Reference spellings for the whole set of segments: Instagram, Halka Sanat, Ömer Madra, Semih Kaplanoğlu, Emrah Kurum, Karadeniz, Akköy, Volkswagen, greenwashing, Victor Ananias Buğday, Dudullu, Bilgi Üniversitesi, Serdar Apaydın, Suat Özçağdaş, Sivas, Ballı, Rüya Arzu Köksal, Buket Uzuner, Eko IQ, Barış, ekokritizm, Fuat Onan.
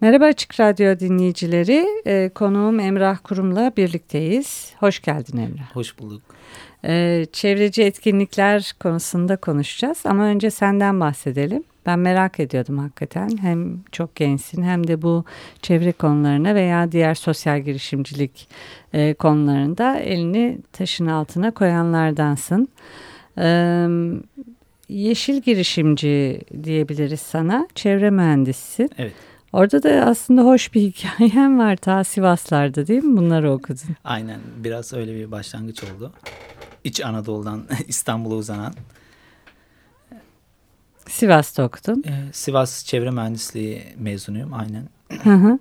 Merhaba Açık Radyo dinleyicileri. Konuğum Emrah Kurum'la birlikteyiz. Hoş geldin Emrah. Hoş bulduk. Çevreci etkinlikler konusunda konuşacağız ama önce senden bahsedelim. Ben merak ediyordum hakikaten. Hem çok gençsin hem de bu çevre konularına veya diğer sosyal girişimcilik konularında elini taşın altına koyanlardansın. Yeşil girişimci diyebiliriz sana. Çevre mühendisisin. Evet. Orada da aslında hoş bir hikayen var. Ta Sivaslar'da değil mi? Bunları okudun. Aynen. Biraz öyle bir başlangıç oldu. İç Anadolu'dan İstanbul'a uzanan. Sivas'ta okudun. Sivas Çevre Mühendisliği mezunuyum aynen. Hı.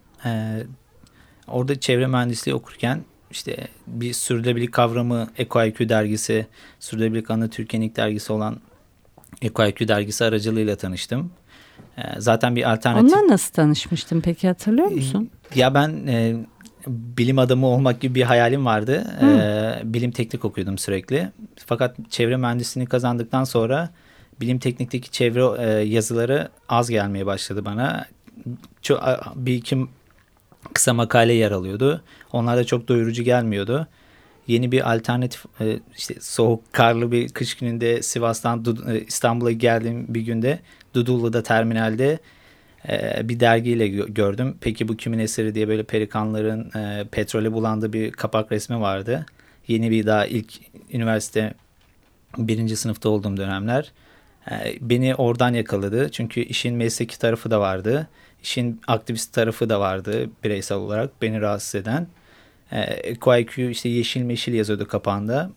Orada çevre mühendisliği okurken işte bir sürdürülebilirlik kavramı Eko IQ dergisi, sürdürülebilirlik anında Türkiye'nin ilk dergisi olan Eko IQ dergisi aracılığıyla tanıştım. Zaten bir alternatif. Onunla nasıl tanışmıştın peki, hatırlıyor musun? Ya ben bilim adamı olmak gibi bir hayalim vardı. Bilim teknik okuyordum sürekli. Fakat çevre mühendisliğini kazandıktan sonra bilim teknikteki çevre yazıları az gelmeye başladı bana. Bir iki kısa makale yer alıyordu. Onlar da çok doyurucu gelmiyordu. Yeni bir alternatif, işte soğuk, karlı bir kış gününde Sivas'tan İstanbul'a geldiğim bir günde Dudullu'da terminalde bir dergiyle gördüm. Peki bu kimin eseri diye böyle pelikanların petrole bulandığı bir kapak resmi vardı. Yeni bir daha ilk üniversite birinci sınıfta olduğum dönemler. Beni oradan yakaladı. Çünkü işin mesleki tarafı da vardı. İşin aktivist tarafı da vardı bireysel olarak beni rahatsız eden. Eko IQ işte yeşil meşil yazıyordu kapağında.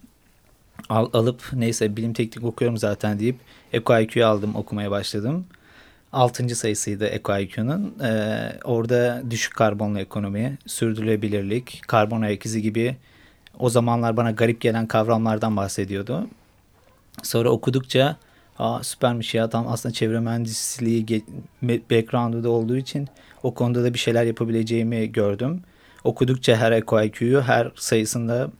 Alıp neyse bilim teknik okuyorum zaten deyip Eko IQ'yu aldım, okumaya başladım. 6. sayısıydı Eko IQ'nun. Orada düşük karbonlu ekonomi, sürdürülebilirlik, karbon ayak izi gibi o zamanlar bana garip gelen kavramlardan bahsediyordu. Sonra okudukça süpermiş ya, tam aslında çevre mühendisliği background'u da olduğu için o konuda da bir şeyler yapabileceğimi gördüm. Okudukça her Eko IQ'yu, her sayısında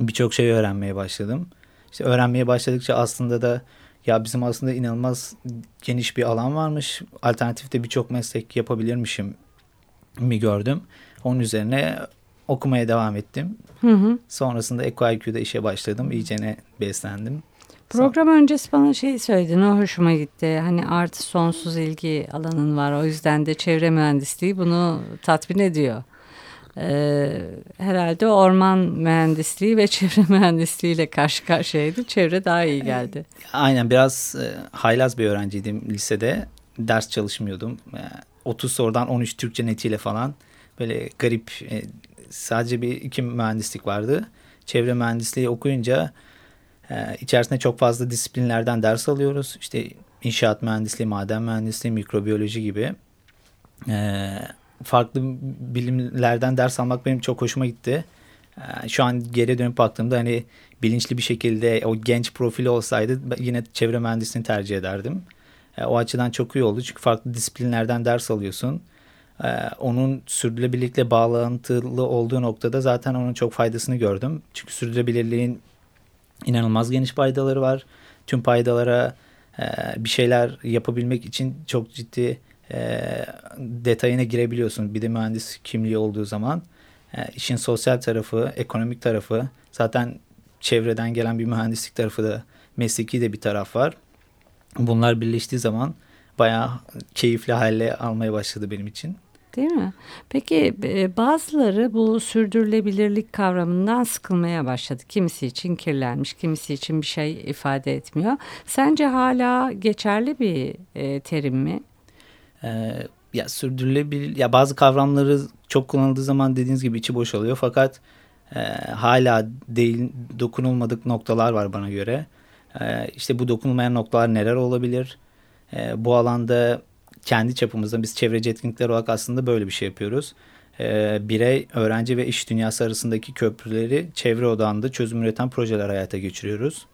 birçok şey öğrenmeye başladım. İşte öğrenmeye başladıkça aslında da ya bizim aslında inanılmaz geniş bir alan varmış. Alternatifte birçok meslek yapabilirmişim mi gördüm. Onun üzerine okumaya devam ettim. Hı. Sonrasında Eko IQ'da işe başladım. İyicene beslendim. Program öncesi bana şey söyledin, o hoşuma gitti. Hani artı sonsuz ilgi alanın var. O yüzden de çevre mühendisliği bunu tatmin ediyor. Herhalde orman mühendisliği ve çevre mühendisliğiyle karşı karşıyaydı. Çevre daha iyi geldi. Aynen, biraz haylaz bir öğrenciydim lisede. Ders çalışmıyordum. 30 sorudan 13 Türkçe netiyle falan. Böyle garip, sadece bir iki mühendislik vardı. Çevre mühendisliği okuyunca içerisinde çok fazla disiplinlerden ders alıyoruz. İşte inşaat mühendisliği, maden mühendisliği, mikrobiyoloji gibi. Farklı bilimlerden ders almak benim çok hoşuma gitti. Şu an geri dönüp baktığımda hani bilinçli bir şekilde o genç profili olsaydı yine çevre mühendisliğini tercih ederdim. O açıdan çok iyi oldu. Çünkü farklı disiplinlerden ders alıyorsun. Onun sürdürülebilirlikle bağlantılı olduğu noktada zaten onun çok faydasını gördüm. Çünkü sürdürülebilirliğin İnanılmaz geniş paydaları var. Tüm paydalara bir şeyler yapabilmek için çok ciddi detayına girebiliyorsun. Bir de mühendis kimliği olduğu zaman işin sosyal tarafı, ekonomik tarafı, zaten çevreden gelen bir mühendislik tarafı da, mesleki de bir taraf var. Bunlar birleştiği zaman bayağı keyifli hale almaya başladı benim için. Değil mi? Peki bazıları bu sürdürülebilirlik kavramından sıkılmaya başladı. Kimisi için kirlenmiş, kimisi için bir şey ifade etmiyor. Sence hala geçerli bir terim mi? Ya sürdürülebilir, ya bazı kavramları çok kullanıldığı zaman dediğiniz gibi içi boşalıyor. Fakat hala değil, dokunulmadık noktalar var bana göre. İşte bu dokunulmayan noktalar neler olabilir? Bu alanda kendi çapımızda biz çevreci etkinlikler olarak aslında böyle bir şey yapıyoruz. birey, öğrenci ve iş dünyası arasındaki köprüleri çevre odağında çözüm üreten projeler hayata geçiriyoruz.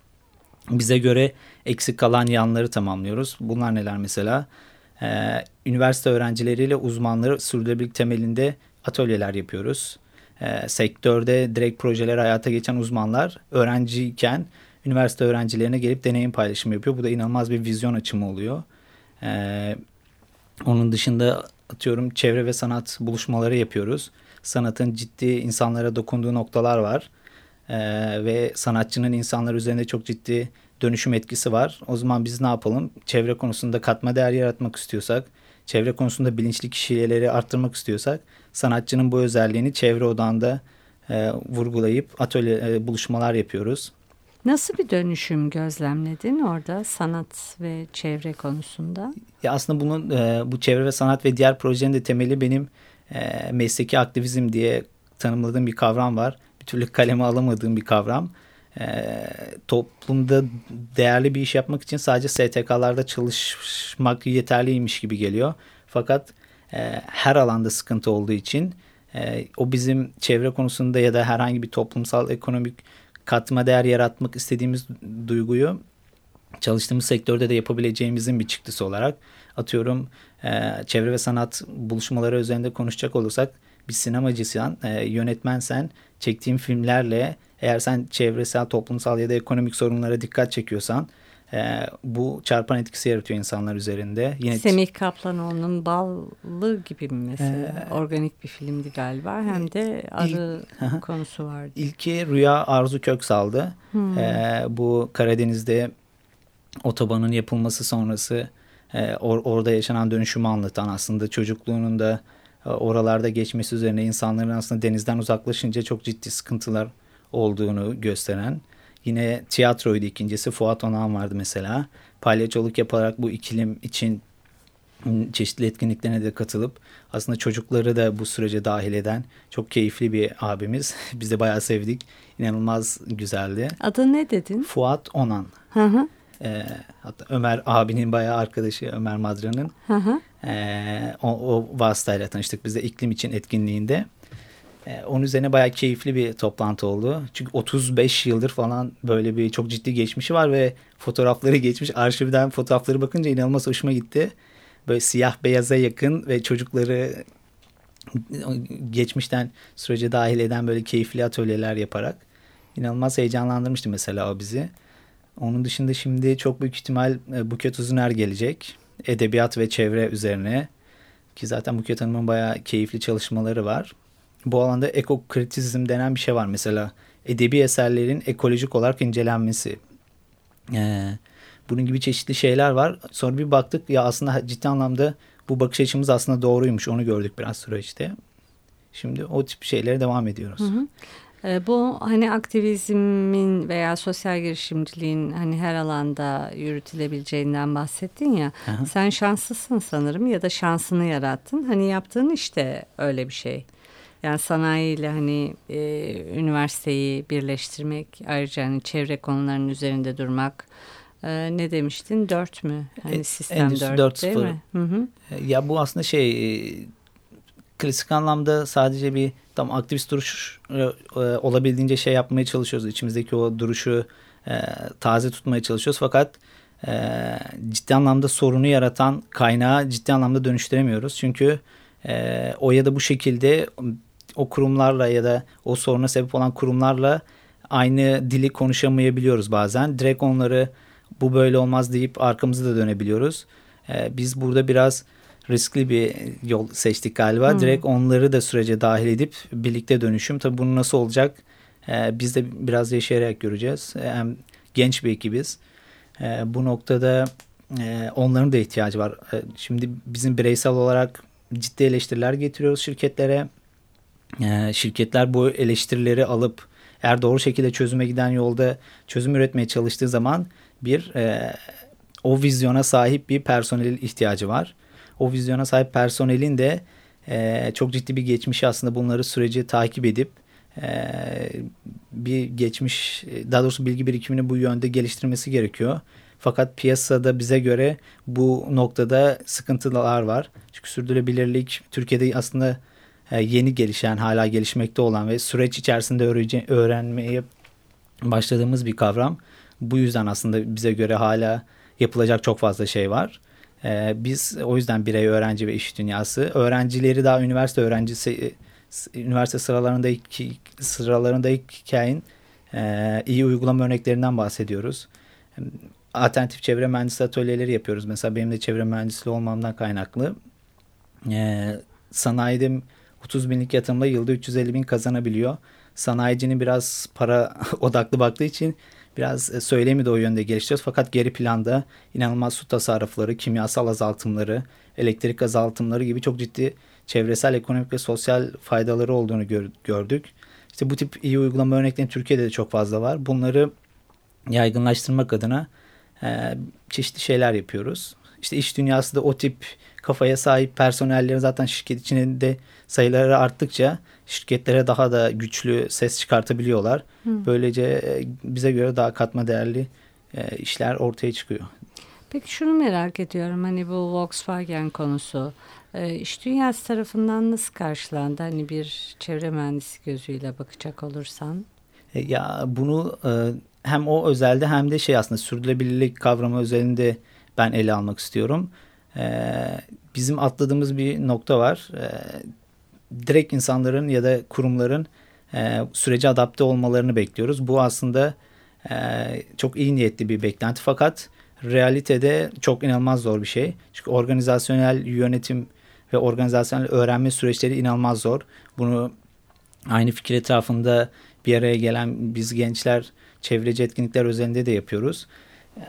Bize göre eksik kalan yanları tamamlıyoruz. Bunlar neler mesela? Üniversite öğrencileriyle uzmanları sürdürülebilirlik temelinde atölyeler yapıyoruz. Sektörde direkt projeleri hayata geçen uzmanlar öğrenciyken üniversite öğrencilerine gelip deneyim paylaşımı yapıyor. Bu da inanılmaz bir vizyon açımı oluyor. Onun dışında atıyorum çevre ve sanat buluşmaları yapıyoruz. Sanatın ciddi insanlara dokunduğu noktalar var. Ve sanatçının insanlar üzerinde çok ciddi dönüşüm etkisi var. O zaman biz ne yapalım? Çevre konusunda katma değer yaratmak istiyorsak, çevre konusunda bilinçli kişileri arttırmak istiyorsak, sanatçının bu özelliğini çevre odağında vurgulayıp atölye buluşmalar yapıyoruz. Nasıl bir dönüşüm gözlemledin orada sanat ve çevre konusunda? Ya aslında bunun bu çevre ve sanat ve diğer projenin de temeli benim mesleki aktivizm diye tanımladığım bir kavram var. Bir türlü kaleme alamadığım bir kavram. Toplumda değerli bir iş yapmak için sadece STK'larda çalışmak yeterliymiş gibi geliyor. Fakat her alanda sıkıntı olduğu için o bizim çevre konusunda ya da herhangi bir toplumsal ekonomik katma değer yaratmak istediğimiz duyguyu çalıştığımız sektörde de yapabileceğimizin bir çıktısı olarak atıyorum çevre ve sanat buluşmaları üzerinde konuşacak olursak bir sinemacıysan, yönetmensen çektiğin filmlerle eğer sen çevresel, toplumsal ya da ekonomik sorunlara dikkat çekiyorsan bu çarpan etkisi yaratıyor insanlar üzerinde. Yine Semih Kaplanoğlu'nun Ballı gibi mi mesela? Organik bir filmdi galiba. Hem de arı konusu vardı. İlki Rüya Arzu Köksal'dı. Bu Karadeniz'de otobanın yapılması sonrası orada yaşanan dönüşümü anlatan aslında çocukluğunun da oralarda geçmesi üzerine insanların aslında denizden uzaklaşınca çok ciddi sıkıntılar olduğunu gösteren. Yine tiyatroydu ikincisi. Fuat Onan vardı mesela. Palyaçoluk yaparak bu ikilim için çeşitli etkinliklerine de katılıp aslında çocukları da bu sürece dahil eden çok keyifli bir abimiz. Biz de bayağı sevdik. İnanılmaz güzeldi. Adı ne dedin? Fuat Onan. Hatta Ömer abinin bayağı arkadaşı Ömer Madra'nın. O vasıtayla tanıştık. Biz de iklim için etkinliğinde. Onun üzerine bayağı keyifli bir toplantı oldu. Çünkü 35 yıldır falan böyle bir çok ciddi geçmişi var ve fotoğrafları geçmiş. Arşivden fotoğrafları bakınca inanılmaz hoşuma gitti. Böyle siyah beyaza yakın ve çocukları geçmişten sürece dahil eden böyle keyifli atölyeler yaparak inanılmaz heyecanlandırmıştı mesela o bizi. Onun dışında şimdi çok büyük ihtimal Buket Uzuner gelecek. Edebiyat ve çevre üzerine ki zaten Buket Hanım'ın bayağı keyifli çalışmaları var. Bu alanda ekokritizm denen bir şey var. Mesela edebi eserlerin ekolojik olarak incelenmesi. Bunun gibi çeşitli şeyler var. Sonra bir baktık ya aslında ciddi anlamda bu bakış açımız aslında doğruymuş. Onu gördük biraz süreçte. Şimdi o tip şeylere devam ediyoruz. Bu hani aktivizmin veya sosyal girişimciliğin hani her alanda yürütülebileceğinden bahsettin ya. Sen şanslısın sanırım ya da şansını yarattın. Hani yaptığın işte öyle bir şey. Yani sanayiyle hani üniversiteyi birleştirmek, ayrıca hani çevre konularının üzerinde durmak. Ne demiştin? 4 mü? Hani sistem 4 değil mi? Ya bu aslında klasik anlamda sadece bir tam aktivist duruş olabildiğince şey yapmaya çalışıyoruz. İçimizdeki o duruşu taze tutmaya çalışıyoruz. Fakat ciddi anlamda sorunu yaratan kaynağı ciddi anlamda dönüştüremiyoruz. Çünkü o ya da bu şekilde o kurumlarla ya da o soruna sebep olan kurumlarla aynı dili konuşamayabiliyoruz bazen. Direkt onları bu böyle olmaz deyip arkamızı da dönebiliyoruz. Biz burada biraz riskli bir yol seçtik galiba. Direkt onları da sürece dahil edip birlikte dönüşüm. Tabii bunun nasıl olacak? Biz de biraz yaşayarak göreceğiz. Hem genç bir ekibiz. Bu noktada onların da ihtiyacı var. Şimdi bizim bireysel olarak ciddi eleştiriler getiriyoruz şirketlere. Şirketler bu eleştirileri alıp eğer doğru şekilde çözüme giden yolda çözüm üretmeye çalıştığı zaman bir o vizyona sahip bir personel ihtiyacı var. O vizyona sahip personelin de çok ciddi bir geçmişi aslında bunları süreci takip edip bir geçmiş daha doğrusu bilgi birikimini bu yönde geliştirmesi gerekiyor. Fakat piyasada bize göre bu noktada sıkıntılar var. Çünkü sürdürülebilirlik Türkiye'de aslında yeni gelişen, hala gelişmekte olan ve süreç içerisinde öğrenmeye başladığımız bir kavram. Bu yüzden aslında bize göre hala yapılacak çok fazla şey var. Biz o yüzden birey, öğrenci ve iş dünyası, öğrencileri daha üniversite öğrencisi, üniversite sıralarındaki hikayenin iyi uygulama örneklerinden bahsediyoruz. Alternatif çevre mühendisliği atölyeleri yapıyoruz. Mesela benim de çevre mühendisliği olmamdan kaynaklı. Sanayide 30 binlik yatırımla yılda 350 bin kazanabiliyor. Sanayicinin biraz para odaklı baktığı için biraz söylemi de o yönde geliştiriyoruz. Fakat geri planda inanılmaz su tasarrufları, kimyasal azaltımları, elektrik azaltımları gibi çok ciddi çevresel, ekonomik ve sosyal faydaları olduğunu gördük. İşte bu tip iyi uygulama örnekleri Türkiye'de de çok fazla var. Bunları yaygınlaştırmak adına çeşitli şeyler yapıyoruz. İşte iş dünyası da o tip kafaya sahip personelleri zaten şirket içinde sayıları arttıkça şirketlere daha da güçlü ses çıkartabiliyorlar. Böylece bize göre daha katma değerli işler ortaya çıkıyor. Peki şunu merak ediyorum, hani bu Volkswagen konusu iş dünyası tarafından nasıl karşılandı? Hani bir çevre mühendisi gözüyle bakacak olursan. Ya bunu hem o özelde hem de aslında sürdürülebilirlik kavramı özelinde ben ele almak istiyorum. Bizim atladığımız bir nokta var. Direkt insanların ya da kurumların sürece adapte olmalarını bekliyoruz. Bu aslında çok iyi niyetli bir beklenti, fakat realitede çok inanılmaz zor bir şey. Çünkü organizasyonel yönetim ve organizasyonel öğrenme süreçleri inanılmaz zor. Bunu aynı fikir etrafında bir araya gelen biz gençler çevreci etkinlikler özelinde de yapıyoruz.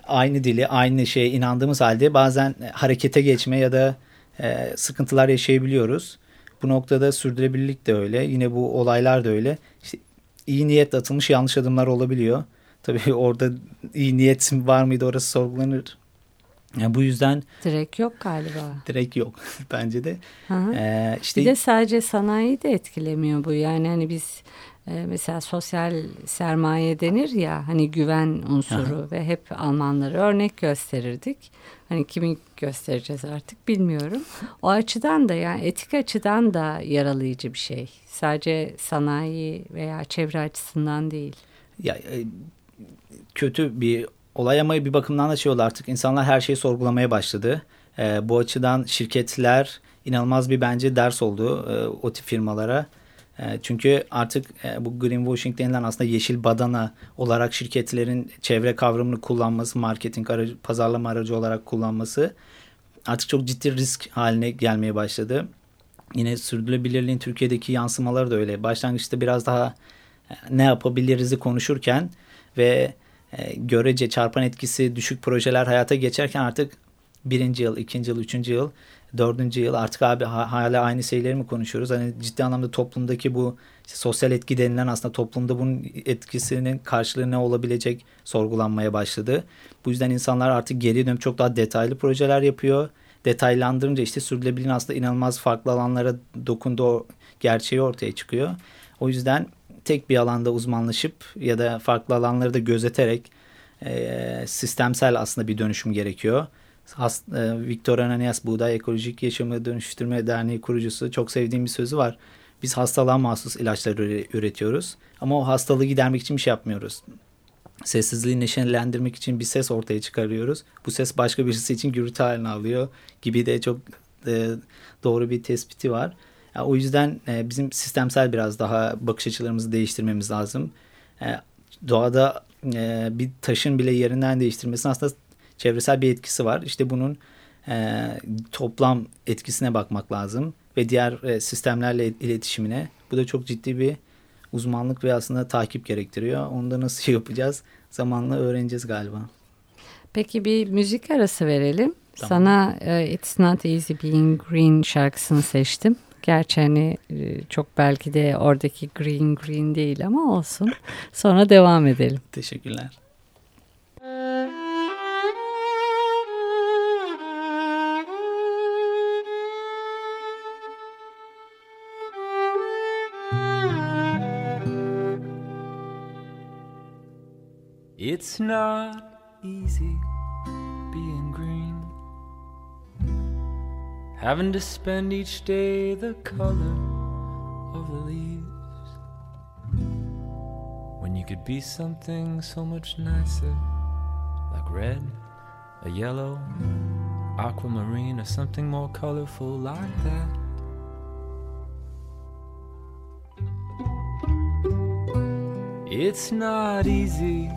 Aynı dili, aynı şeye inandığımız halde bazen harekete geçme ya da sıkıntılar yaşayabiliyoruz. Bu noktada sürdürülebilirlik de öyle. Yine bu olaylar da öyle. İşte iyi niyetle atılmış yanlış adımlar olabiliyor. Tabii orada iyi niyet var mıydı, orası sorgulanır. Yani bu yüzden... Direkt yok galiba. Direkt yok bence de. Bir de sadece sanayi de etkilemiyor bu. Yani hani biz... Mesela sosyal sermaye denir ya, hani güven unsuru ve hep Almanları örnek gösterirdik. Hani kimi göstereceğiz artık bilmiyorum. O açıdan da, yani etik açıdan da yaralayıcı bir şey. Sadece sanayi veya çevre açısından değil. Ya, kötü bir olay ama bir bakımdan da oldu artık. İnsanlar her şeyi sorgulamaya başladı. Bu açıdan şirketler inanılmaz bir bence ders oldu o tip firmalara. Çünkü artık bu greenwashing denilen aslında yeşil badana olarak şirketlerin çevre kavramını kullanması, marketing aracı, pazarlama aracı olarak kullanması artık çok ciddi risk haline gelmeye başladı. Yine sürdürülebilirliğin Türkiye'deki yansımaları da öyle. Başlangıçta biraz daha ne yapabiliriz'i konuşurken ve görece çarpan etkisi düşük projeler hayata geçerken artık 1. yıl, 2. yıl, 3. yıl, 4. yıl artık abi hala aynı şeyleri mi konuşuyoruz? Hani ciddi anlamda toplumdaki bu işte sosyal etki denilen aslında toplumda bunun etkisinin karşılığı ne olabilecek sorgulanmaya başladı. Bu yüzden insanlar artık geri dönüp çok daha detaylı projeler yapıyor. Detaylandırınca işte sürdürülebilirliğin aslında inanılmaz farklı alanlara dokunduğu gerçeği ortaya çıkıyor. O yüzden tek bir alanda uzmanlaşıp ya da farklı alanları da gözeterek sistemsel aslında bir dönüşüm gerekiyor. Victor Ananias Buğday Ekolojik Yaşamı Dönüştürme Derneği kurucusu, çok sevdiğim bir sözü var. Biz hastalığa mahsus ilaçları üretiyoruz ama o hastalığı gidermek için bir şey yapmıyoruz. Sessizliği neşelendirmek için bir ses ortaya çıkarıyoruz. Bu ses başka birisi için gürültü haline alıyor gibi de çok doğru bir tespiti var. Yani o yüzden bizim sistemsel biraz daha bakış açılarımızı değiştirmemiz lazım. Doğada bir taşın bile yerinden değiştirmesini aslında çevresel bir etkisi var. İşte bunun toplam etkisine bakmak lazım ve diğer sistemlerle iletişimine. Bu da çok ciddi bir uzmanlık ve aslında takip gerektiriyor. Onu da nasıl yapacağız? Zamanla öğreneceğiz galiba. Peki bir müzik arası verelim. Tamam. Sana It's Not Easy Being Green şarkısını seçtim. Gerçi hani çok belki de oradaki green green değil ama olsun. Sonra devam edelim. Teşekkürler. It's not easy being green, having to spend each day the color of the leaves, when you could be something so much nicer, like red, a yellow, aquamarine, or something more colorful like that. It's not easy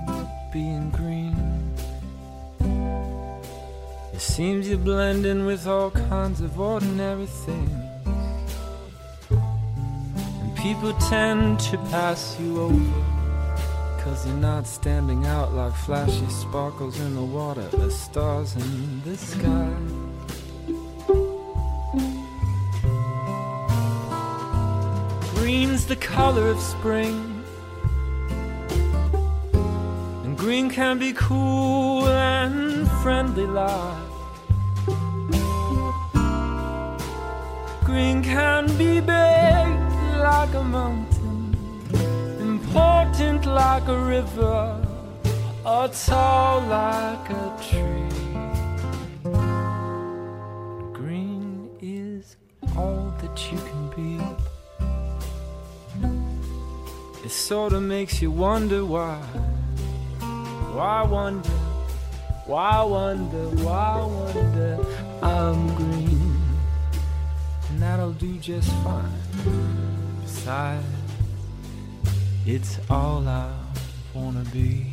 being green. It seems you blend in with all kinds of ordinary things, and people tend to pass you over, 'cause you're not standing out like flashy sparkles in the water or stars in the sky. Green's the color of spring, and green can be cool and friendly like. Green can be big like a mountain, important like a river, or tall like a tree. Green is all that you can be. It sort of makes you wonder why. Why wonder? Why wonder? Why wonder? I'm green. And that'll do just fine. Besides, it's all I wanna be.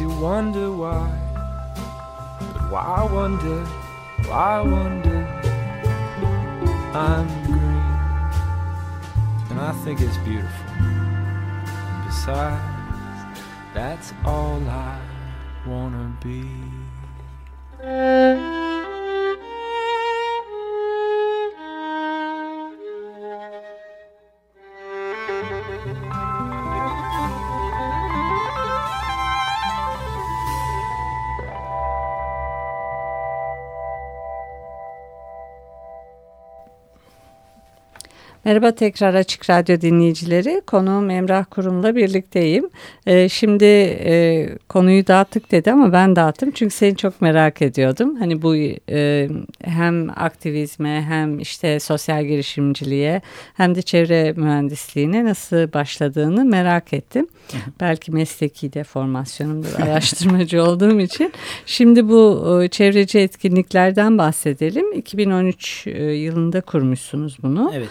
You wonder why, but why wonder, why wonder? I'm green, and I think it's beautiful. And besides, that's all I wanna be. Merhaba tekrar Açık Radyo dinleyicileri. Konuğum Emrah Kurum'la birlikteyim. Şimdi konuyu dağıttık dedi ama ben dağıttım. Çünkü seni çok merak ediyordum. Hani bu hem aktivizme hem işte sosyal girişimciliğe hem de çevre mühendisliğine nasıl başladığını merak ettim. Belki mesleki de formasyonumdur, araştırmacı olduğum için. Şimdi bu çevreci etkinliklerden bahsedelim. 2013 yılında kurmuşsunuz bunu. Evet.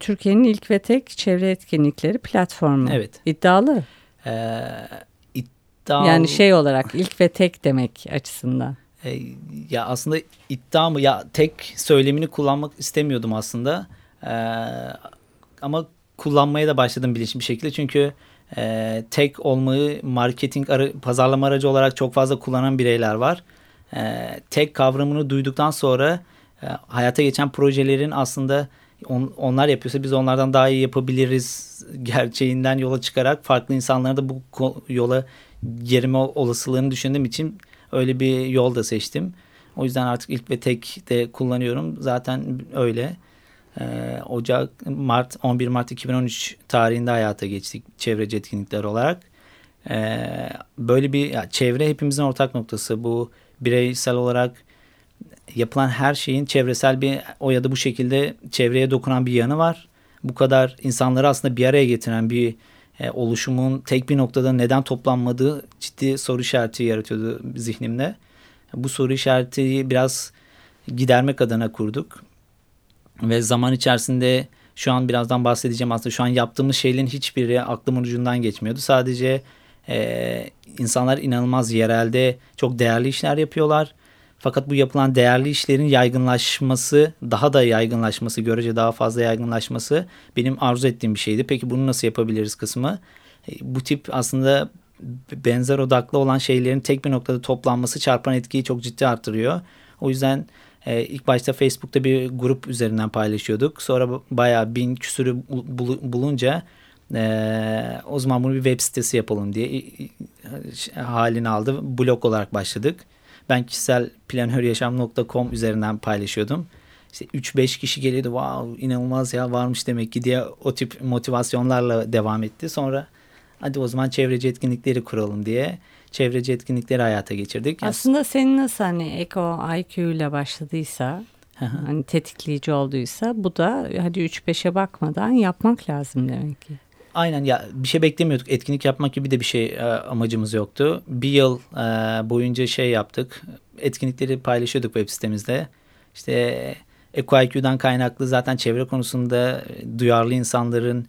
Türkiye'nin ilk ve tek çevre etkinlikleri platformu. Evet. İddialı. İddialı. Yani şey olarak ilk ve tek demek açısından. Ya aslında iddia mı? Ya tek söylemini kullanmak istemiyordum aslında. Ama kullanmaya da başladım bilinçli bir şekilde. Çünkü tek olmayı marketing, pazarlama aracı olarak çok fazla kullanan bireyler var. Tek kavramını duyduktan sonra hayata geçen projelerin aslında onlar yapıyorsa biz onlardan daha iyi yapabiliriz gerçeğinden yola çıkarak farklı insanlara da bu yola girme olasılığını düşündüğüm için öyle bir yol da seçtim. O yüzden artık ilk ve tek de kullanıyorum. Zaten öyle. 11 Mart 2013 tarihinde hayata geçtik çevreci etkinlikler olarak. Böyle bir çevre hepimizin ortak noktası. Bu bireysel olarak yapılan her şeyin çevresel bir o ya da bu şekilde çevreye dokunan bir yanı var. Bu kadar insanları aslında bir araya getiren bir oluşumun tek bir noktada neden toplanmadığı ciddi soru işareti yaratıyordu zihnimde. Bu soru işareti biraz gidermek adına kurduk. Ve zaman içerisinde şu an birazdan bahsedeceğim aslında şu an yaptığımız şeylerin hiçbiri aklımın ucundan geçmiyordu. Sadece insanlar inanılmaz yerelde çok değerli işler yapıyorlar. Fakat bu yapılan değerli işlerin yaygınlaşması, daha da yaygınlaşması, görece daha fazla yaygınlaşması benim arzu ettiğim bir şeydi. Peki bunu nasıl yapabiliriz kısmı? Bu tip aslında benzer odaklı olan şeylerin tek bir noktada toplanması çarpan etkiyi çok ciddi arttırıyor. O yüzden ilk başta Facebook'ta bir grup üzerinden paylaşıyorduk. Sonra bayağı 1000 küsürü bulunca o zaman bunu bir web sitesi yapalım diye halini aldı. Blog olarak başladık. Ben kişisel planöryaşam.com üzerinden paylaşıyordum. İşte 3-5 kişi geliyordu. Wow, inanılmaz ya, varmış demek ki diye o tip motivasyonlarla devam etti. Sonra hadi o zaman çevreci etkinlikleri kuralım diye çevreci etkinlikleri hayata geçirdik. Aslında senin nasıl hani Eko IQ ile başladıysa, hani tetikleyici olduysa, bu da hadi 3-5'e bakmadan yapmak lazım demek ki. Aynen ya, bir şey beklemiyorduk. Etkinlik yapmak gibi de bir şey amacımız yoktu. Bir yıl boyunca şey yaptık. Etkinlikleri paylaşıyorduk web sitemizde. İşte Eko IQ'dan kaynaklı zaten çevre konusunda duyarlı insanların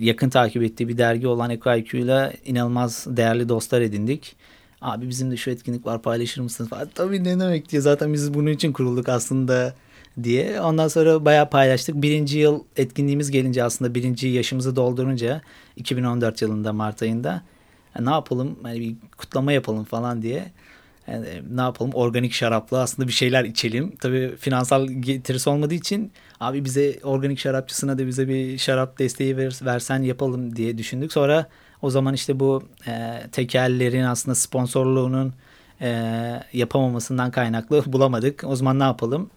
yakın takip ettiği bir dergi olan Eko IQ ile inanılmaz değerli dostlar edindik. Abi bizim de şu etkinlik var, paylaşır mısınız? Tabii, ne demek diye, zaten biz bunun için kurulduk aslında diye. Ondan sonra bayağı paylaştık. 1. yıl etkinliğimiz gelince, aslında 1. yaşımızı doldurunca 2014 yılında Mart ayında ne yapalım, hani bir kutlama yapalım falan diye. Yani ne yapalım, organik şaraplı aslında bir şeyler içelim. Tabii finansal getirisi olmadığı için abi bize organik şarapçısına da bize bir şarap desteği versen yapalım diye düşündük. Sonra o zaman işte bu tekellerin aslında sponsorluğunun yapamamasından kaynaklı bulamadık. O zaman ne yapalım?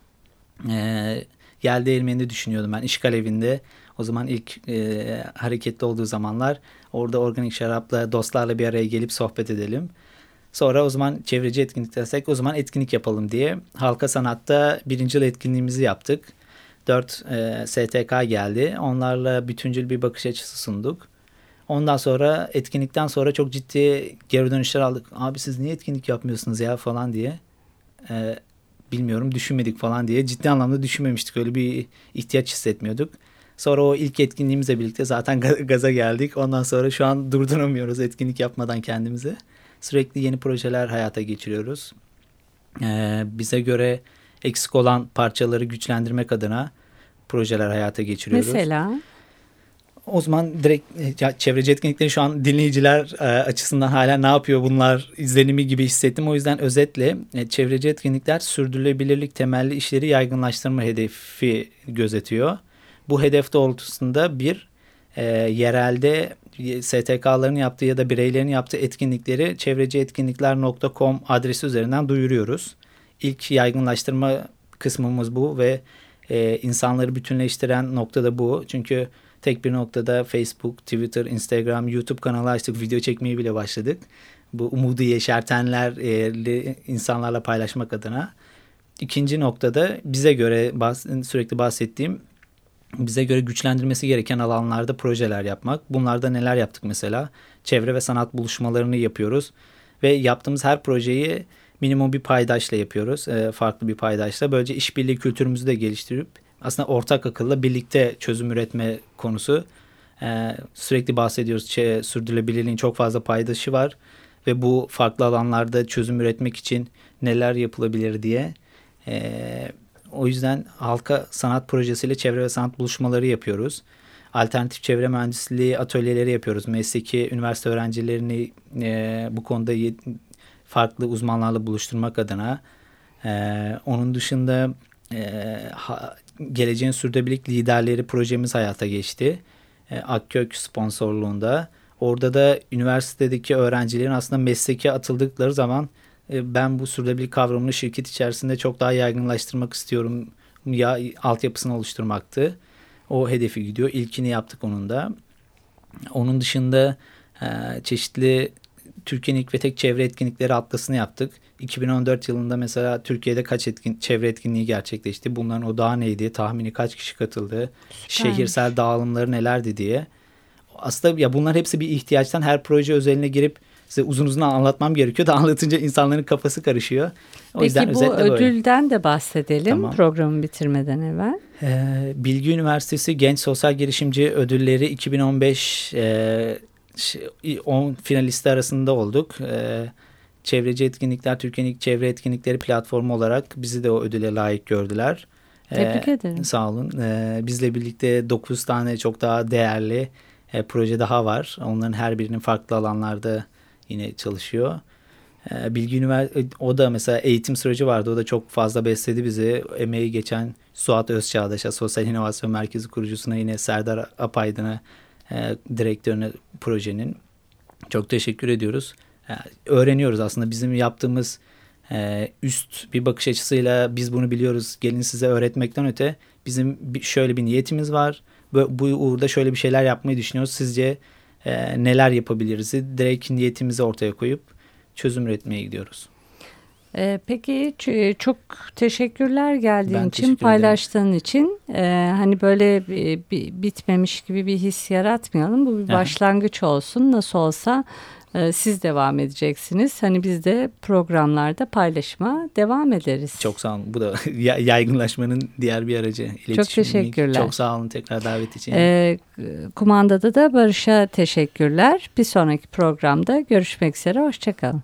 Yel değirmeninde düşünüyordum ben, İşgal Evi'nde. O zaman ilk hareketli olduğu zamanlar orada organik şarapla dostlarla bir araya gelip sohbet edelim. Sonra o zaman çevreci etkinlik dersek o zaman etkinlik yapalım diye Halka Sanat'ta 1. yıl etkinliğimizi yaptık. 4 STK geldi. Onlarla bütüncül bir bakış açısı sunduk. Ondan sonra etkinlikten sonra çok ciddi geri dönüşler aldık. Abi siz niye etkinlik yapmıyorsunuz ya falan diye. Bilmiyorum, düşünmedik falan diye. Ciddi anlamda düşünmemiştik. Öyle bir ihtiyaç hissetmiyorduk. Sonra o ilk etkinliğimizle birlikte zaten gaza geldik. Ondan sonra şu an durduramıyoruz etkinlik yapmadan kendimizi. Sürekli yeni projeler hayata geçiriyoruz. Bize göre eksik olan parçaları güçlendirmek adına projeler hayata geçiriyoruz. Mesela? O zaman direkt çevreci etkinlikleri şu an dinleyiciler açısından hala ne yapıyor bunlar izlenimi gibi hissettim. O yüzden özetle çevreci etkinlikler sürdürülebilirlik temelli işleri yaygınlaştırma hedefi gözetiyor. Bu hedef doğrultusunda bir yerelde STK'ların yaptığı ya da bireylerin yaptığı etkinlikleri çevrecietkinlikler.com adresi üzerinden duyuruyoruz. İlk yaygınlaştırma kısmımız bu ve insanları bütünleştiren nokta da bu. Çünkü tek bir noktada Facebook, Twitter, Instagram, YouTube kanalı açtık. Video çekmeye bile başladık. Bu umudu yeşertenlerle insanlarla paylaşmak adına. 2. noktada bize göre sürekli bahsettiğim, bize göre güçlendirmesi gereken alanlarda projeler yapmak. Bunlarda neler yaptık mesela? Çevre ve sanat buluşmalarını yapıyoruz. Ve yaptığımız her projeyi minimum bir paydaşla yapıyoruz. Farklı bir paydaşla. Böylece işbirliği kültürümüzü de geliştirip aslında ortak akılla birlikte çözüm üretme konusu. Sürekli bahsediyoruz. Sürdürülebilirliğin çok fazla paydaşı var. Ve bu farklı alanlarda çözüm üretmek için neler yapılabilir diye o yüzden Halka Sanat projesiyle çevre ve sanat buluşmaları yapıyoruz. Alternatif çevre mühendisliği atölyeleri yapıyoruz. Mesleki üniversite öğrencilerini bu konuda farklı uzmanlarla buluşturmak adına. Onun dışında geleceğin sürdürülebilirlik liderleri projemiz hayata geçti. Akköy sponsorluğunda. Orada da üniversitedeki öğrencilerin aslında mesleki atıldıkları zaman ben bu sürdürülebilirlik kavramını şirket içerisinde çok daha yaygınlaştırmak istiyorum ya altyapısını oluşturmaktı. O hedefi gidiyor. İlkini yaptık onun da. Onun dışında çeşitli Türkiye'nin ilk ve tek çevre etkinlikleri atlasını yaptık. 2014 yılında mesela Türkiye'de kaç çevre etkinliği gerçekleşti? Bunların odağı neydi? Tahmini kaç kişi katıldı? Şehirsel dağılımları nelerdi diye. Aslında ya bunlar hepsi bir ihtiyaçtan, her proje özeline girip size uzun uzun anlatmam gerekiyor da anlatınca insanların kafası karışıyor. O peki yüzden bu ödülden böyle de bahsedelim, tamam, programı bitirmeden evvel. Bilgi Üniversitesi Genç Sosyal Girişimci Ödülleri 2015 10 finalisti arasında olduk. Çevreci etkinlikler, Türkiye'nin ilk çevre etkinlikleri platformu olarak bizi de o ödüle layık gördüler. Tebrik ederim. Sağ olun. Bizle birlikte 9 tane çok daha değerli proje daha var. Onların her birinin farklı alanlarda yine çalışıyor. Bilgi Üniversitesi, o da mesela eğitim süreci vardı. O da çok fazla besledi bizi. Emeği geçen Suat Özçağdaş'a, Sosyal İnovasyon Merkezi kurucusuna, yine Serdar Apaydın'a, direktörüne projenin çok teşekkür ediyoruz. Öğreniyoruz aslında bizim yaptığımız üst bir bakış açısıyla biz bunu biliyoruz, gelin size öğretmekten öte bizim şöyle bir niyetimiz var. Bu uğurda şöyle bir şeyler yapmayı düşünüyoruz. Sizce neler yapabiliriz? Direkt niyetimizi ortaya koyup çözüm üretmeye gidiyoruz. Peki çok teşekkürler geldiğin için, paylaştığın için. Hani böyle bitmemiş gibi bir his yaratmayalım. Bu bir başlangıç olsun. Nasıl olsa siz devam edeceksiniz. Hani biz de programlarda paylaşma devam ederiz. Çok sağ olun. Bu da yaygınlaşmanın diğer bir aracı. İletişim, çok teşekkürler. Çok sağ olun tekrar davet için. Kumandada da Barış'a teşekkürler. Bir sonraki programda görüşmek üzere. Hoşçakalın.